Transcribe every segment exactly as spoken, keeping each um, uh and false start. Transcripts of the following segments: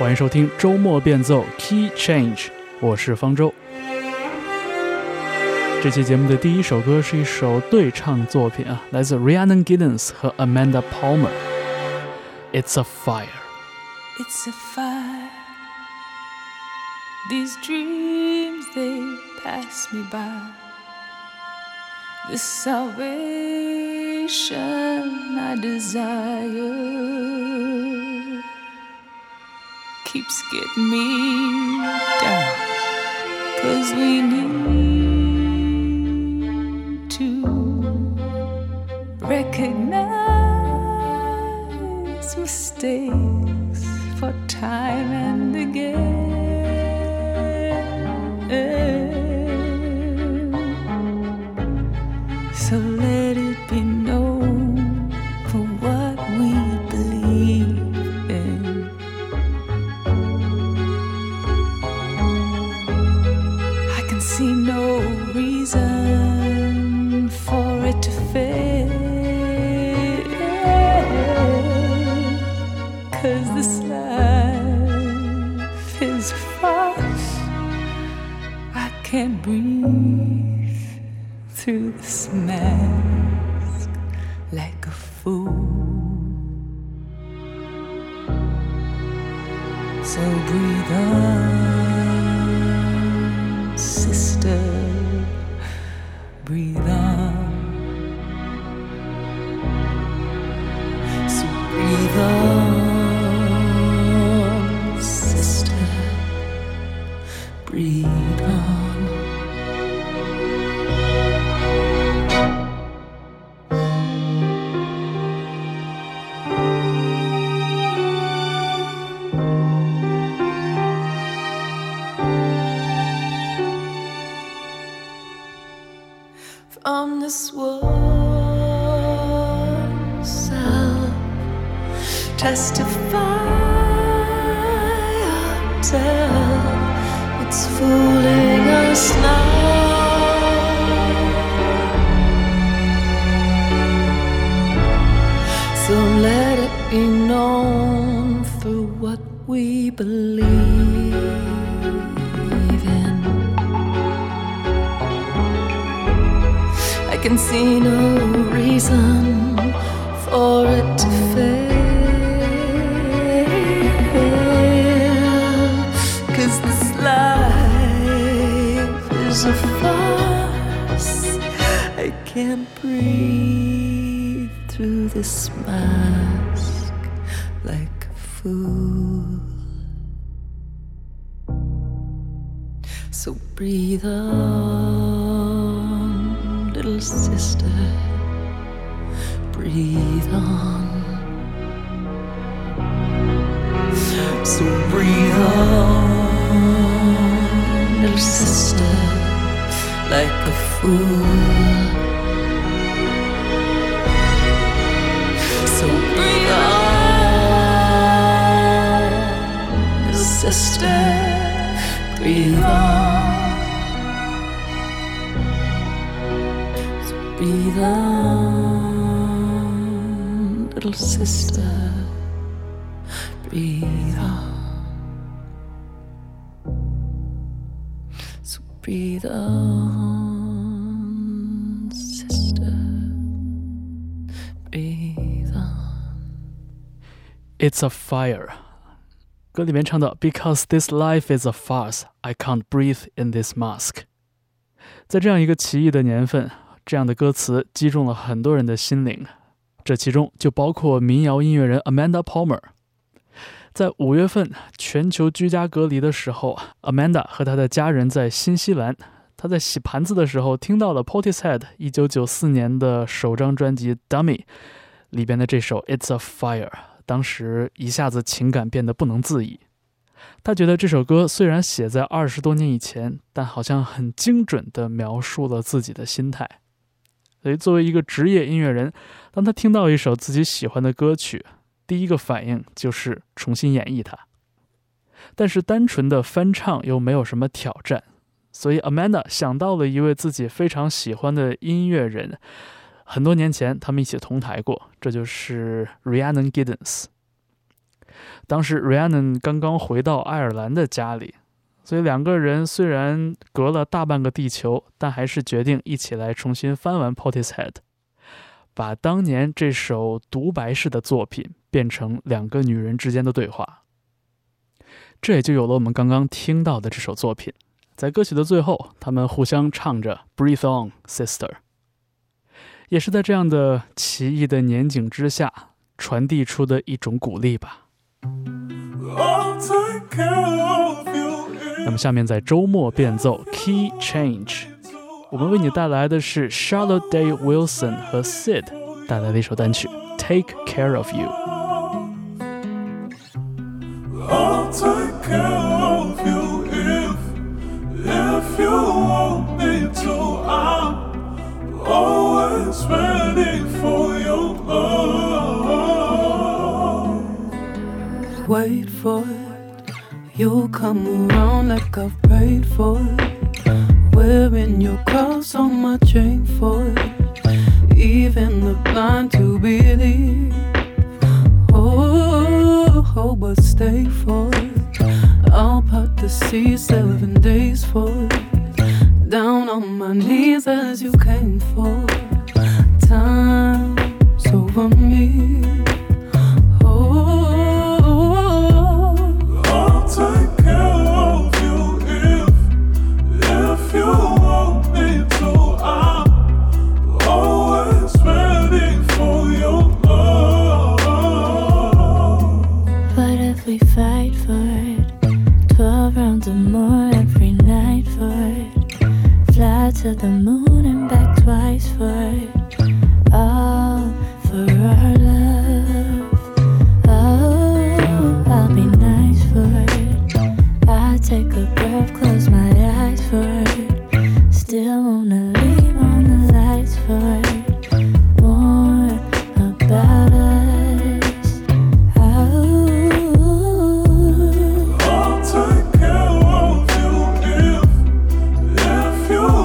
欢迎收听周末变奏 Key Change， 我是方舟。这期节目的第一首歌是一首对唱作品啊，来自 Rhiannon Giddens 和 Amanda Palmer。It's a fire. It's a fire. These dreams they pass me by. This salvation I desire keeps getting me down. 'Cause we need to recognize mistakes for time and again. So let it be known for what we believe in. I can see no reason for it to fail, 'cause this life is fast. I can't breathe through this mask like a fool. So breathe on, sister, breathe on. So breathe on, sister, breathe on. From this world, self testify or tell, it's fooling us now. So let it be known through what we believe. I can see no reason for it to fail, 'cause this life is a farce. I can't breathe through this mask like a fool. So breathe on, little sister, breathe on. So breathe on, little sister, like a fool. So breathe on, little sister, breathe on. Breathe on, little sister, breathe on. So breathe on, sister, breathe on. It's a fire. 歌里面唱到 Because this life is a farce, I can't breathe in this mask. 在这样一个奇异的年份，这样的歌词击中了很多人的心灵，这其中就包括民谣音乐人 Amanda Palmer。 在五月份全球居家隔离的时候， Amanda 和她的家人在新西兰，她在洗盘子的时候听到了 Portishead 一九九四年的首张专辑 Dummy 里边的这首 It's a Fire， 当时一下子情感变得不能自已。他觉得这首歌虽然写在二十多年以前，但好像很精准地描述了自己的心态。所以作为一个职业音乐人，当他听到一首自己喜欢的歌曲，第一个反应就是重新演绎它。但是单纯的翻唱又没有什么挑战，所以 Amanda 想到了一位自己非常喜欢的音乐人，很多年前他们一起同台过，这就是 Rhiannon Giddens。当时 Rhiannon 刚刚回到爱尔兰的家里，所以两个人虽然隔了大半个地球，但还是决定一起来重新翻完 Portishead， 把当年这首独白式的作品变成两个女人之间的对话。这也就有了我们刚刚听到的这首作品。在歌曲的最后，他们互相唱着 Breathe on, Sister。 也是在这样的奇异的年景之下传递出的一种鼓励吧。那么下面在周末变奏 Key Change， 我们为你带来的是 Charlotte Day Wilson 和 Sid 带来的一首单曲 Take Care of You。 I'll take care of you if, if you want me to. I'm always ready for your love. Wait for it.You come around like I've prayed for it. Wearing your cross on my chain for it. Even the blind to believe. Oh, oh, but stay for it. I'll part the sea seven days for it. Down on my knees as you came for it. Time's over me.To the moon and back twice for it. All for our love. Oh, I'll be nice for it. I take a breath, close my eyes for it. Still wanna leave on the lights for it. More about us. Oh, I'll take care of you if, if you.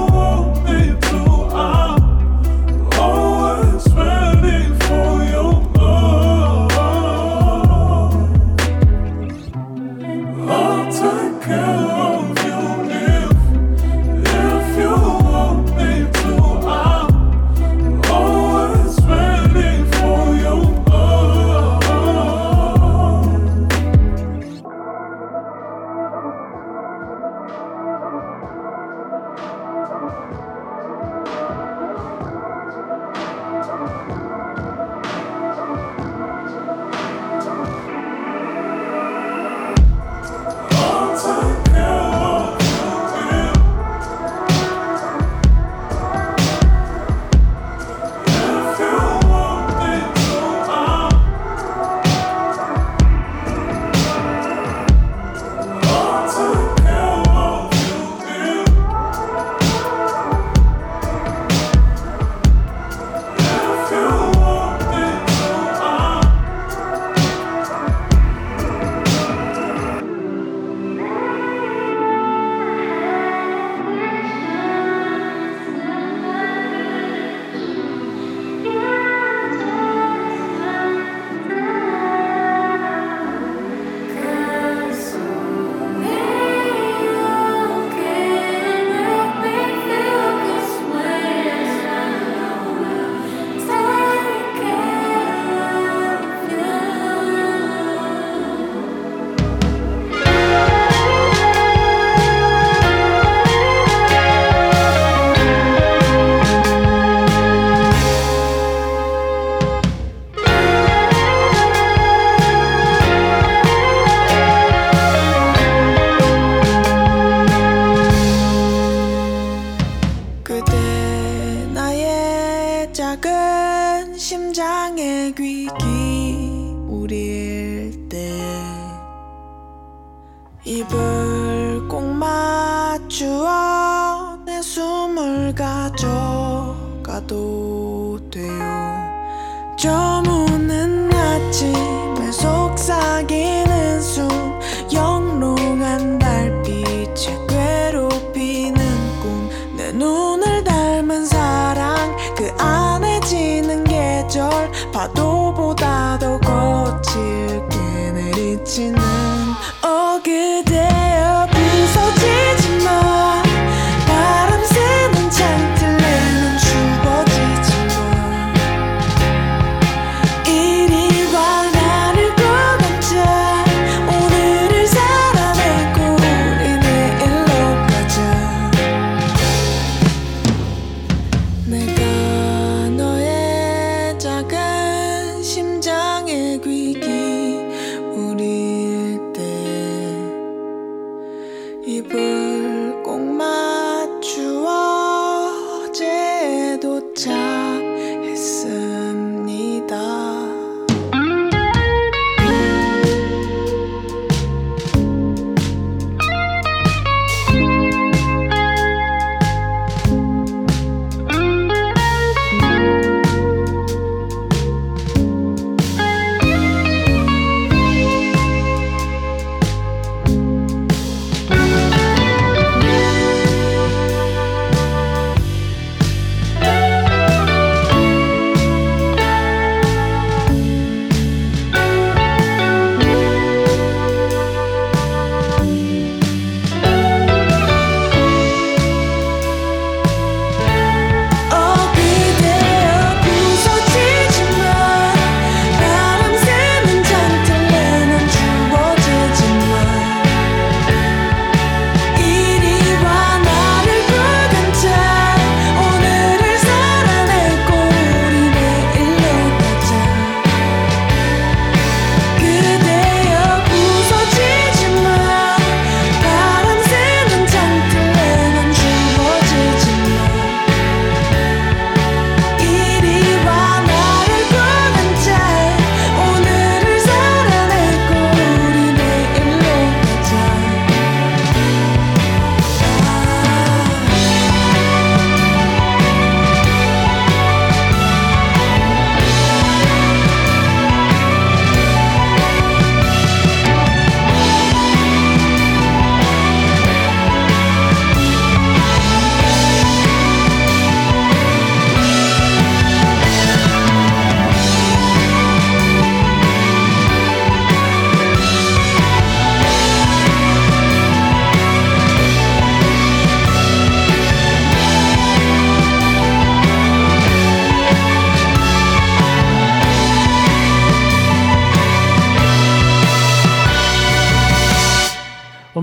지는 오 그대여 비서지지 마 바람 새는 창 들리는 주워지지 마 이리 와 나를 꼬감자 오늘을 살아내고 우리 내일로 가자 내가 너의 작은 심장의 귀기 입을 꼭 맞추어 어제 도착했습니다.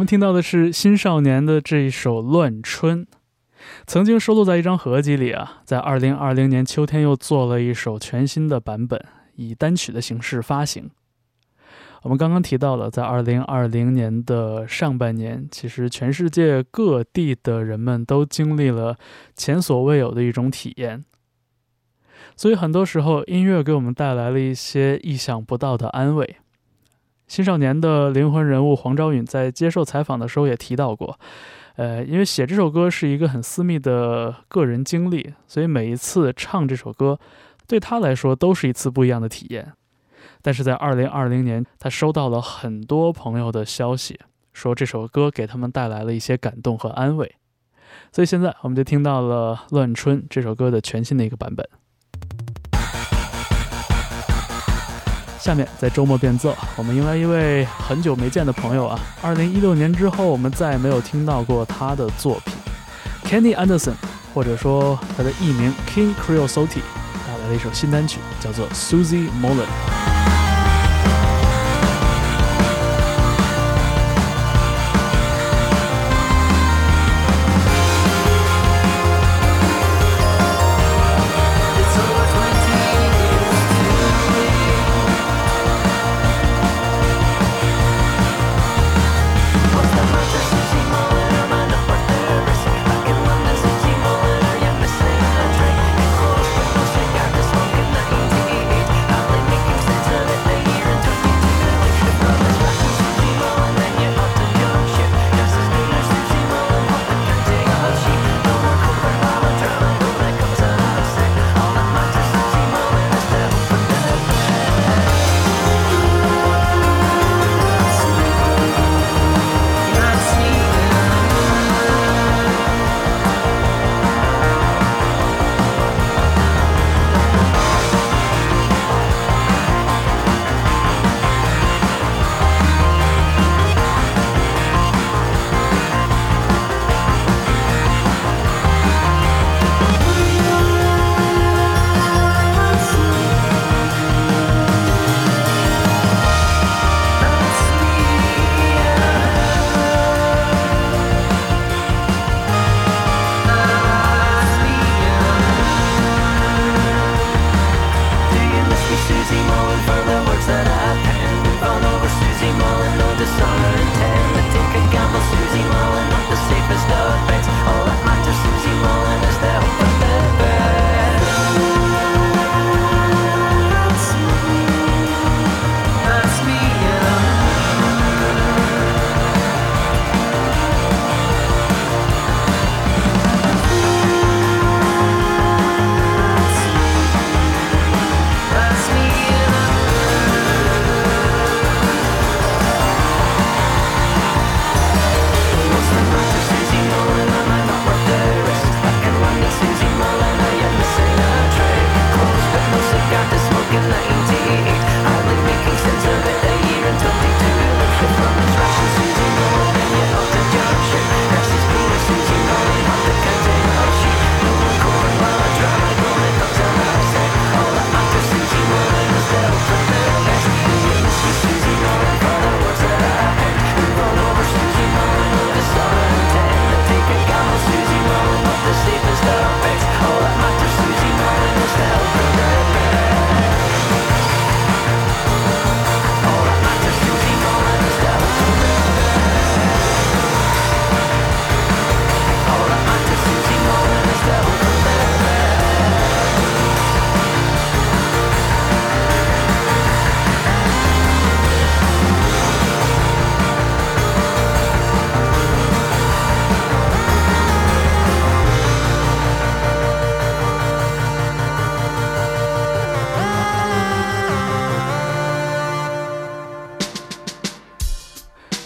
听到的是新少年的这一首《乱春》，曾经收录在一张合集里啊，在二零二零年秋天又做了一首全新的版本，以单曲的形式发行。我们刚刚提到了，在二零二零年的上半年，其实全世界各地的人们都经历了前所未有的一种体验，所以很多时候音乐给我们带来了一些意想不到的安慰。新少年的灵魂人物黄昭允在接受采访的时候也提到过，呃，因为写这首歌是一个很私密的个人经历，所以每一次唱这首歌对他来说都是一次不一样的体验。但是在二零二零年，他收到了很多朋友的消息，说这首歌给他们带来了一些感动和安慰。所以现在我们就听到了《乱春》这首歌的全新的一个版本。下面在周末变奏，我们迎来一位很久没见的朋友啊！二零一六年之后，我们再也没有听到过他的作品。Kenny Anderson， 或者说他的艺名 King Creosote， 带来了一首新单曲，叫做《Susie Mullen》。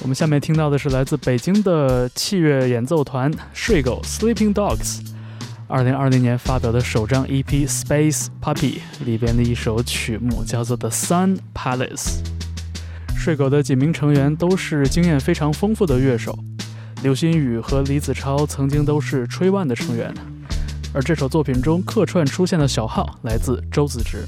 们下面听到的是来自北京的器乐演奏团睡狗 Sleeping Dogs 二零二零年发表的首张 E P Space Puppy 里边的一首曲目叫做 The Sun Palace。 睡狗的几名成员都是经验非常丰富的乐手，刘欣宇和李子超曾经都是吹腕的成员，而这首作品中客串出现的小号来自周子植。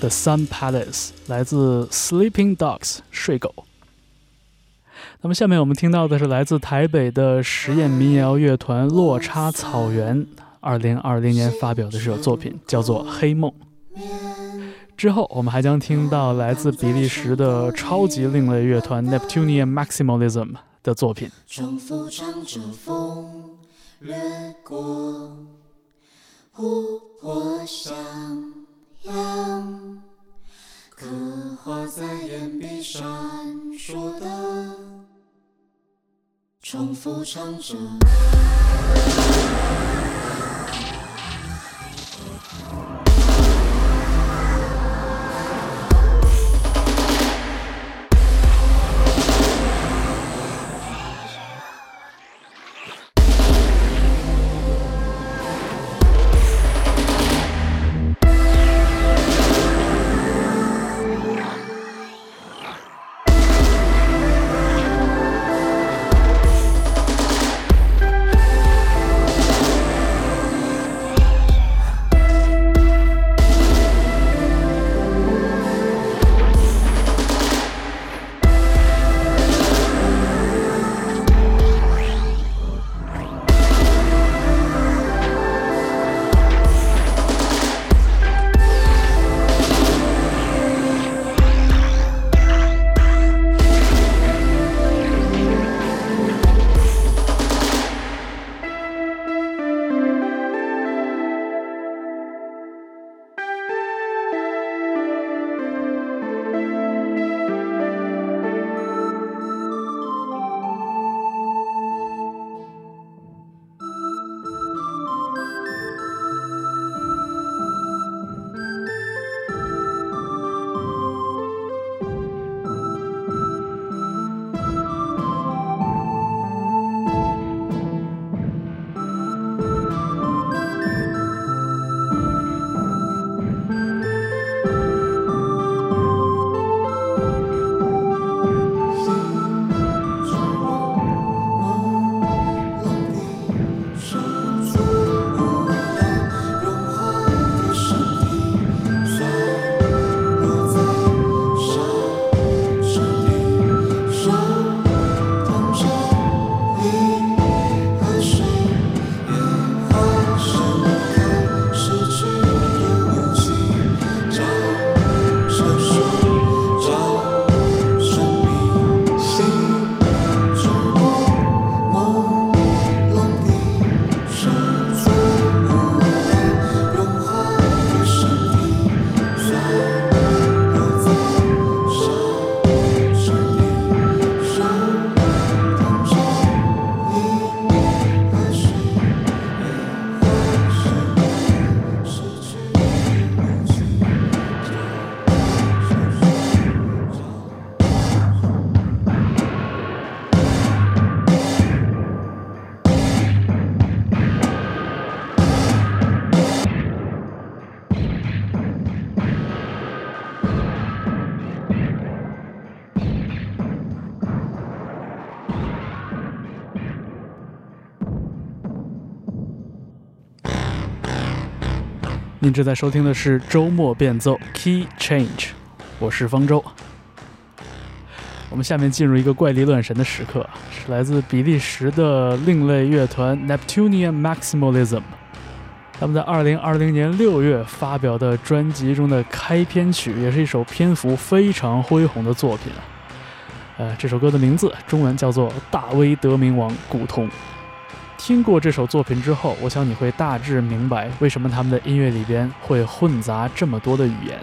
The Sun Palace 来自 Sleeping Dogs 睡狗。那么下面我们听到的是来自台北的实验民谣乐团落差草原二零二零年发表的这首作品叫做《黑梦》。之后我们还将听到来自比利时的超级另类乐团 Neptunian Maximalism 的作品。重复唱着风掠过湖泊向阳，刻画在眼壁闪烁的重复唱着您正在收听的是周末变奏 Key Change， 我是方舟。我们下面进入一个怪力乱神的时刻，是来自比利时的另类乐团 Neptunian Maximalism， 他们在二零二零年六月发表的专辑中的开篇曲，也是一首篇幅非常恢宏的作品。呃，这首歌的名字中文叫做《大威德明王古通》。听过这首作品之后，我想你会大致明白为什么他们的音乐里边会混杂这么多的语言。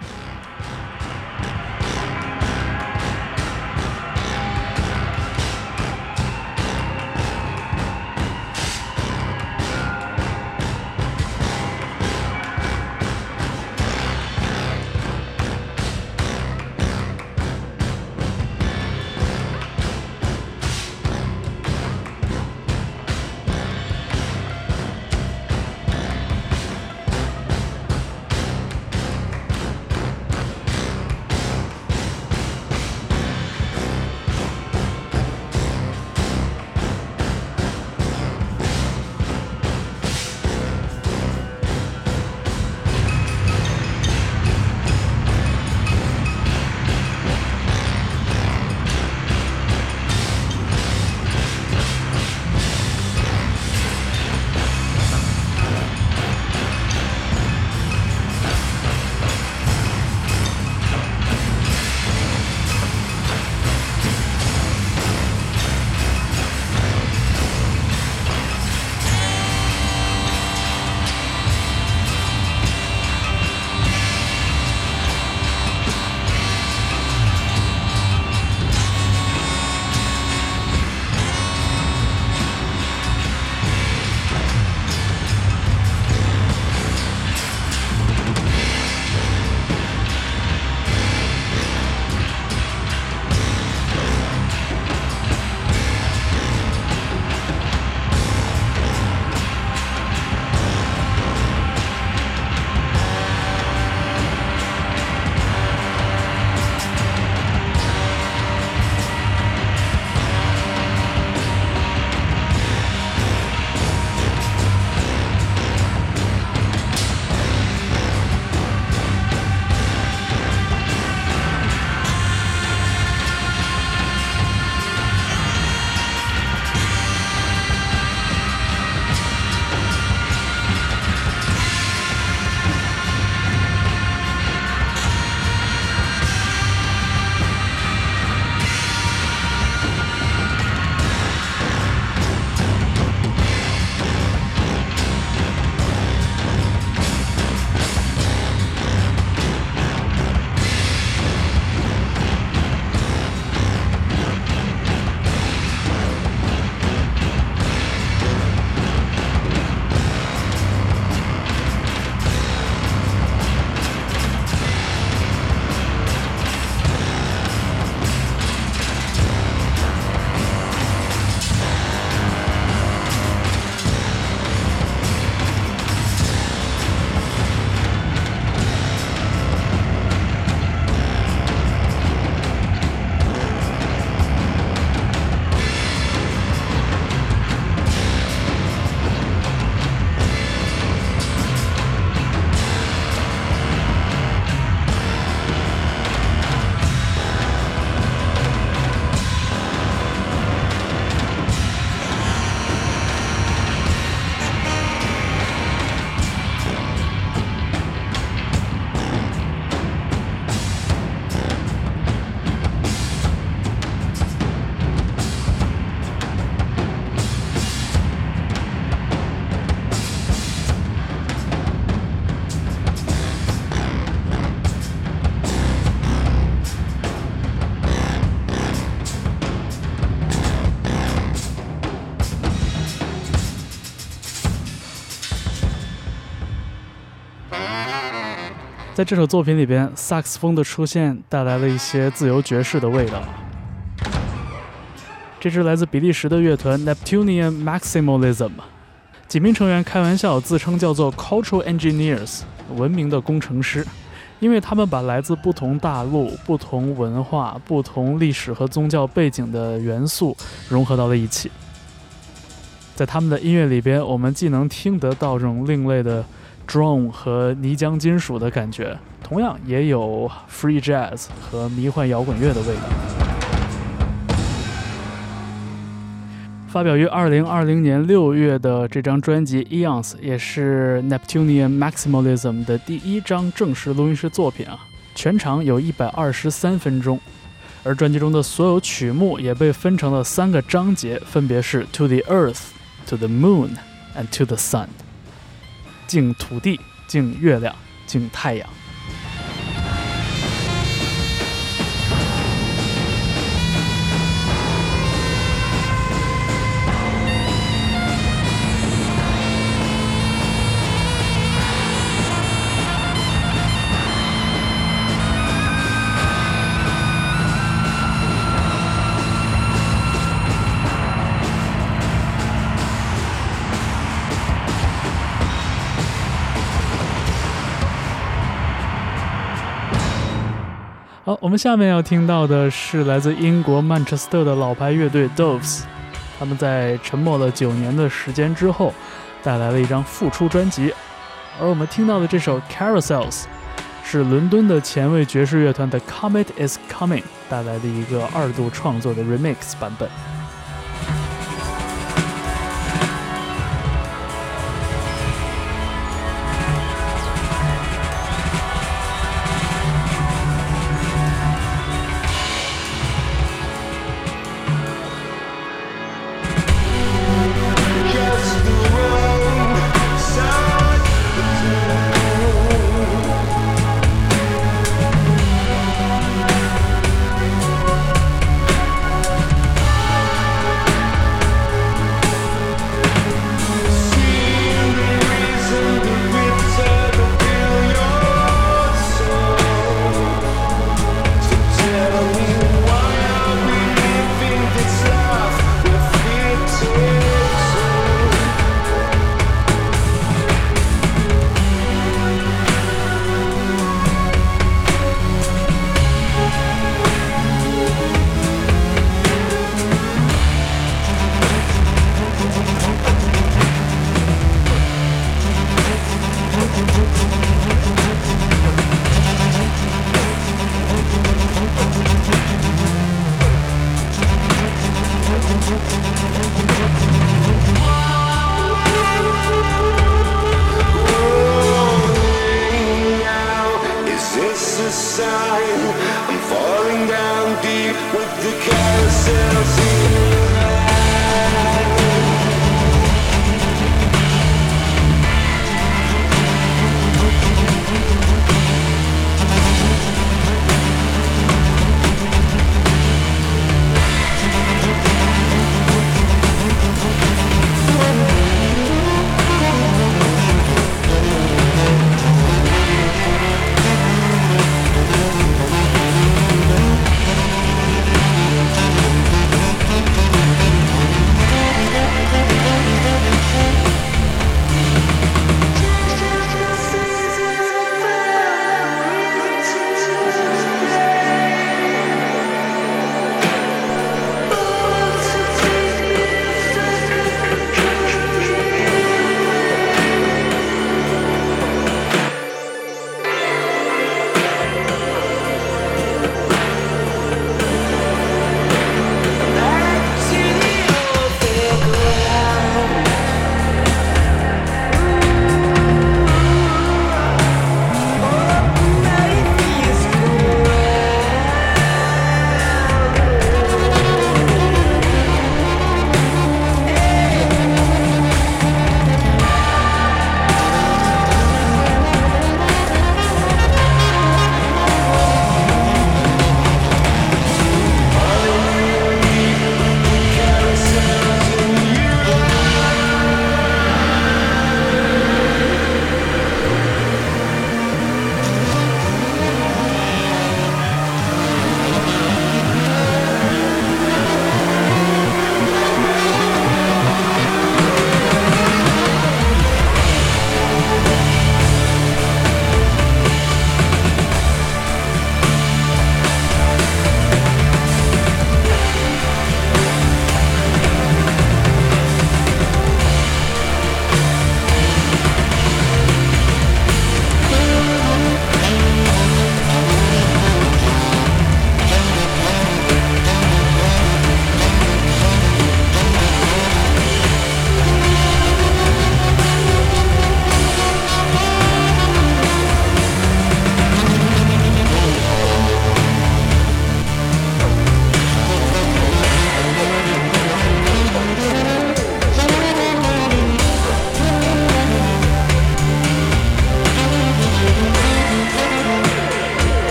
在这首作品里边，萨克斯风的出现带来了一些自由爵士的味道。这支来自比利时的乐团 Neptunian Maximalism， 几名成员开玩笑自称叫做 Cultural Engineers， 文明的工程师，因为他们把来自不同大陆、不同文化、不同历史和宗教背景的元素融合到了一起。在他们的音乐里边，我们既能听得到这种另类的 drone 和泥浆金属的感觉，同样也有 free jazz 和迷幻摇滚乐的味道。发表于二零二零年六月的这张专辑 E O N S 也是 Neptunian Maximalism 的第一张正式录音室作品啊，全长有一百二十三分钟。而专辑中的所有曲目也被分成了三个章节，分别是 To the Earth, To the Moon, and To the Sun， 敬土地，敬月亮，敬太阳。好，我们下面要听到的是来自英国曼彻斯特的老牌乐队 Doves， 他们在沉默了九年的时间之后带来了一张复出专辑，而我们听到的这首 Carousels 是伦敦的前卫爵士乐团的 Comet is Coming 带来的一个二度创作的 remix 版本。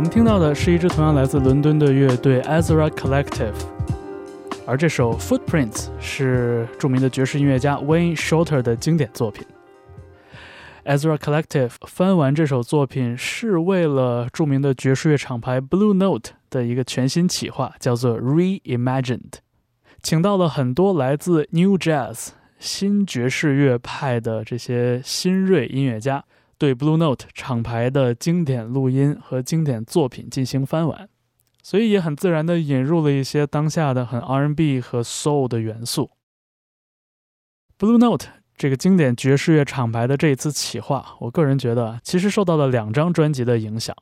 我们听到的是一支同样来自伦敦的乐队 Ezra Collective， 而这首 Footprints 是著名的爵士音乐家 Wayne Shorter 的经典作品。Ezra Collective 翻完这首作品是为了著名的爵士乐厂牌 Blue Note 的一个全新企划，叫做 Reimagined， 请到了很多来自 New Jazz 新爵士乐派的这些新锐音乐家，对 Blue Note 厂牌的经典录音和经典作品进行翻玩，所以也很自然地引入了一些当下的很 R and B 和 Soul 的元素。 Blue Note这个经典爵士乐厂牌的这一次企划，我个人觉得其实受到了两张专辑的影响。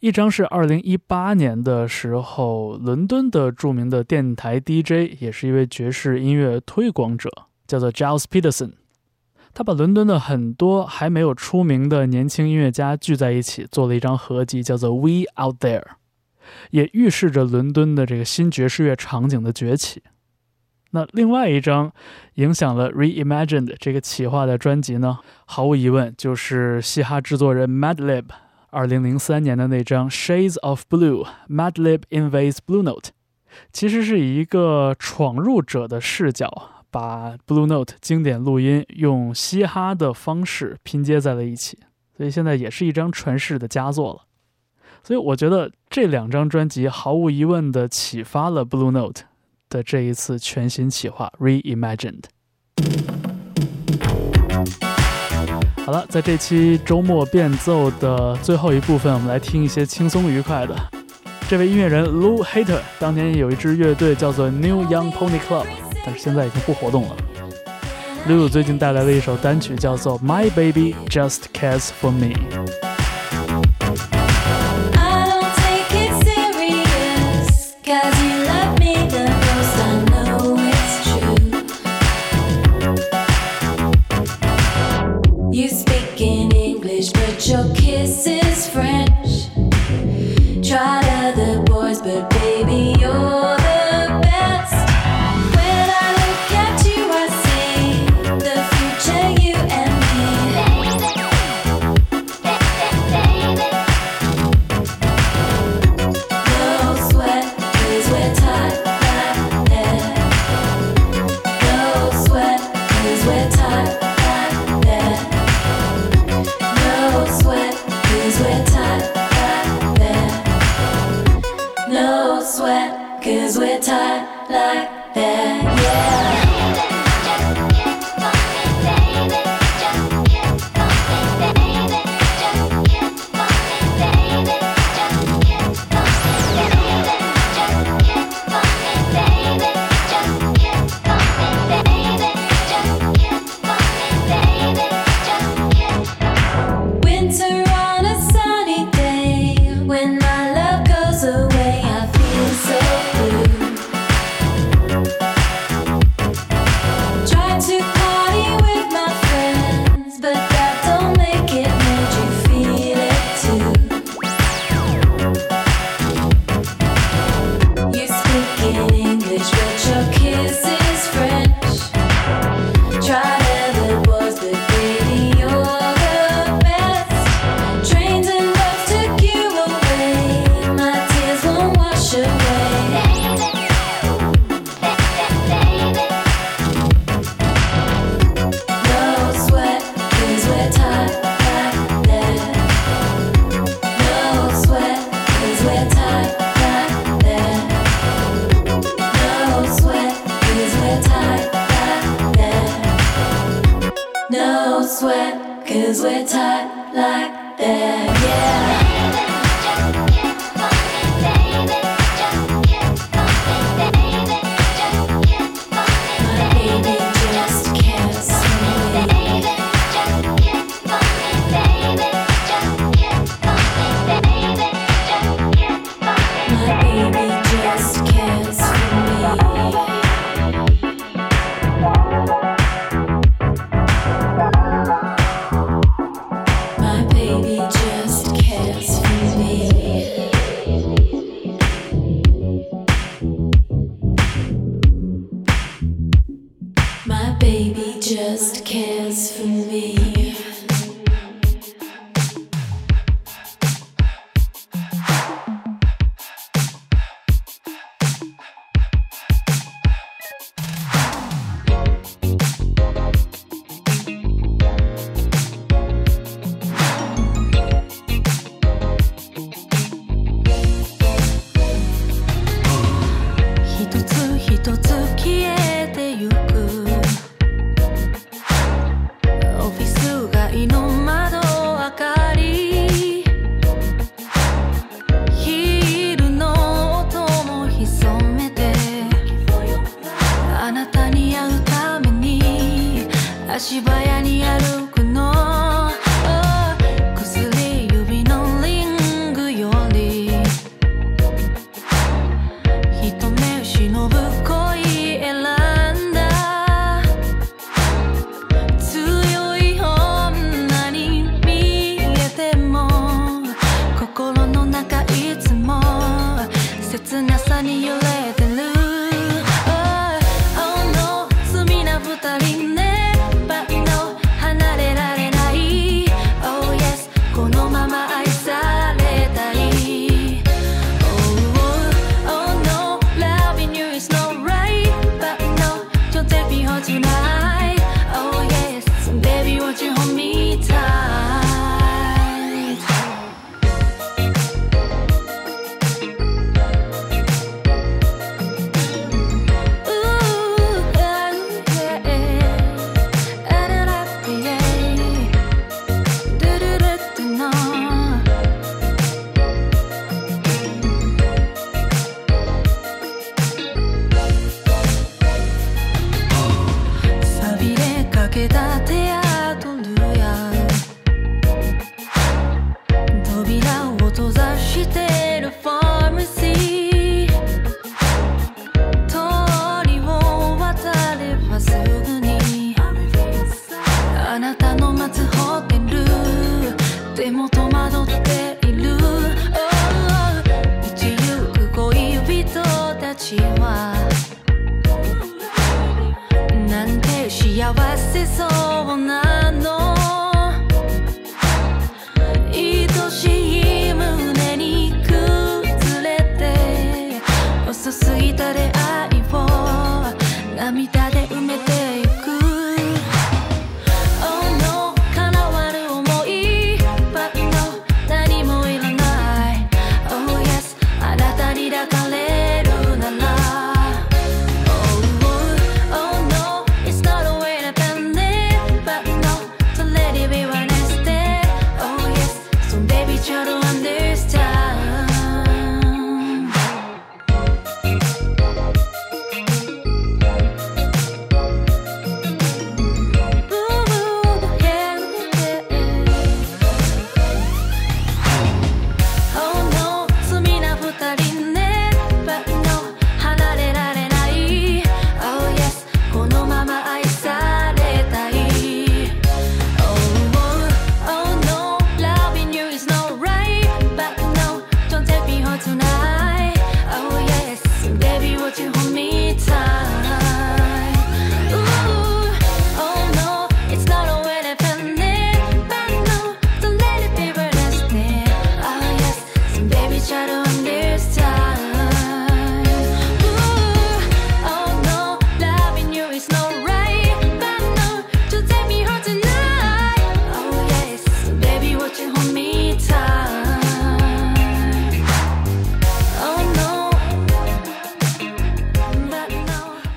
一张是二零一八年的时候，伦敦的著名的电台 D J， 也是一位爵士音乐推广者，叫做 Giles Peterson， 他把伦敦的很多还没有出名的年轻音乐家聚在一起，做了一张合集，叫做 We Out There， 也预示着伦敦的这个新爵士乐场景的崛起。那另外一张影响了 Reimagined 这个企划的专辑呢，毫无疑问就是嘻哈制作人 Madlib 二零零三年的那张 Shades of Blue Madlib Invades Blue Note， 其实是以一个闯入者的视角，把 Blue Note 经典录音用嘻哈的方式拼接在了一起，所以现在也是一张传世的佳作了。所以我觉得这两张专辑毫无疑问的启发了 Blue Note的这一次全新企划 Reimagined。 好了，在这期周末变奏的最后一部分，我们来听一些轻松愉快的。这位音乐人 Lou Hater 当年有一支乐队叫做 New Young Pony Club， 但是现在已经不活动了。 Lou 最近带来了一首单曲叫做 My Baby Just Cares For Me。Your kiss is French. Tried other boys, but baby, you're the best. When I look at you, I see the future, you and me. No sweat, 'cause we're tight right there. No sweat, 'cause we're tight right there.No sweat, 'cause we're tight like that. No sweat, 'cause we're tight like that. Yeah.My baby just cares.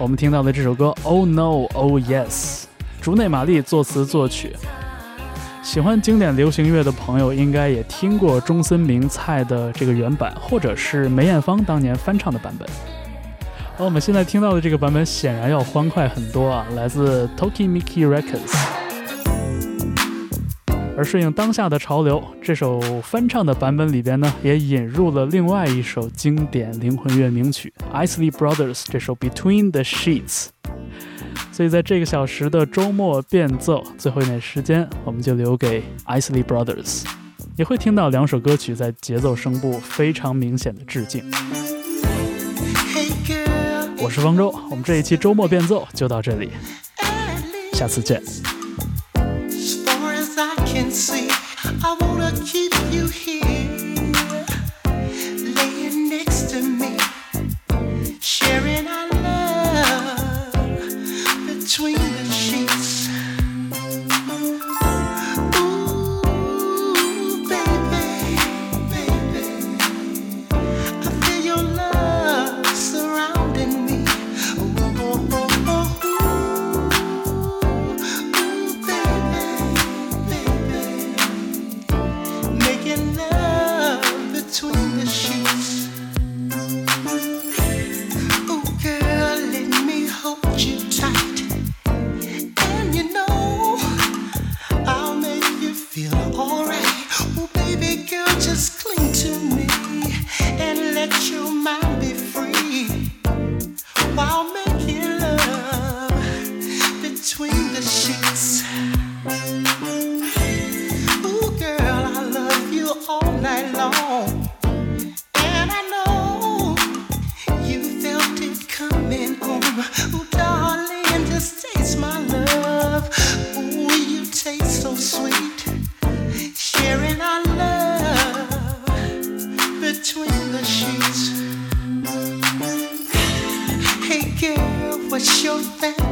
我们听到的这首歌 Oh No Oh Yes， 竹内玛丽作词作曲。喜欢经典流行乐的朋友应该也听过中森明菜的这个原版，或者是梅艳芳当年翻唱的版本。而我们现在听到的这个版本显然要欢快很多啊，来自 Tokimiki Records。而顺应当下的潮流，这首翻唱的版本里边呢，也引入了另外一首经典灵魂乐名曲 Isley Brothers 这首 Between the Sheets。所以在这个小时的周末变奏，最后一点时间我们就留给 Isley Brothers， 也会听到两首歌曲在节奏声部非常明显的致敬。我是方舟，我们这一期周末变奏就到这里，下次见。Between the sheets, ooh, baby, baby, I feel your love surrounding me. Ooh, oh, oh, oh, ooh, ooh, baby, baby, making love between the sheets. Ooh, girl, let me hold you tight. Your thing.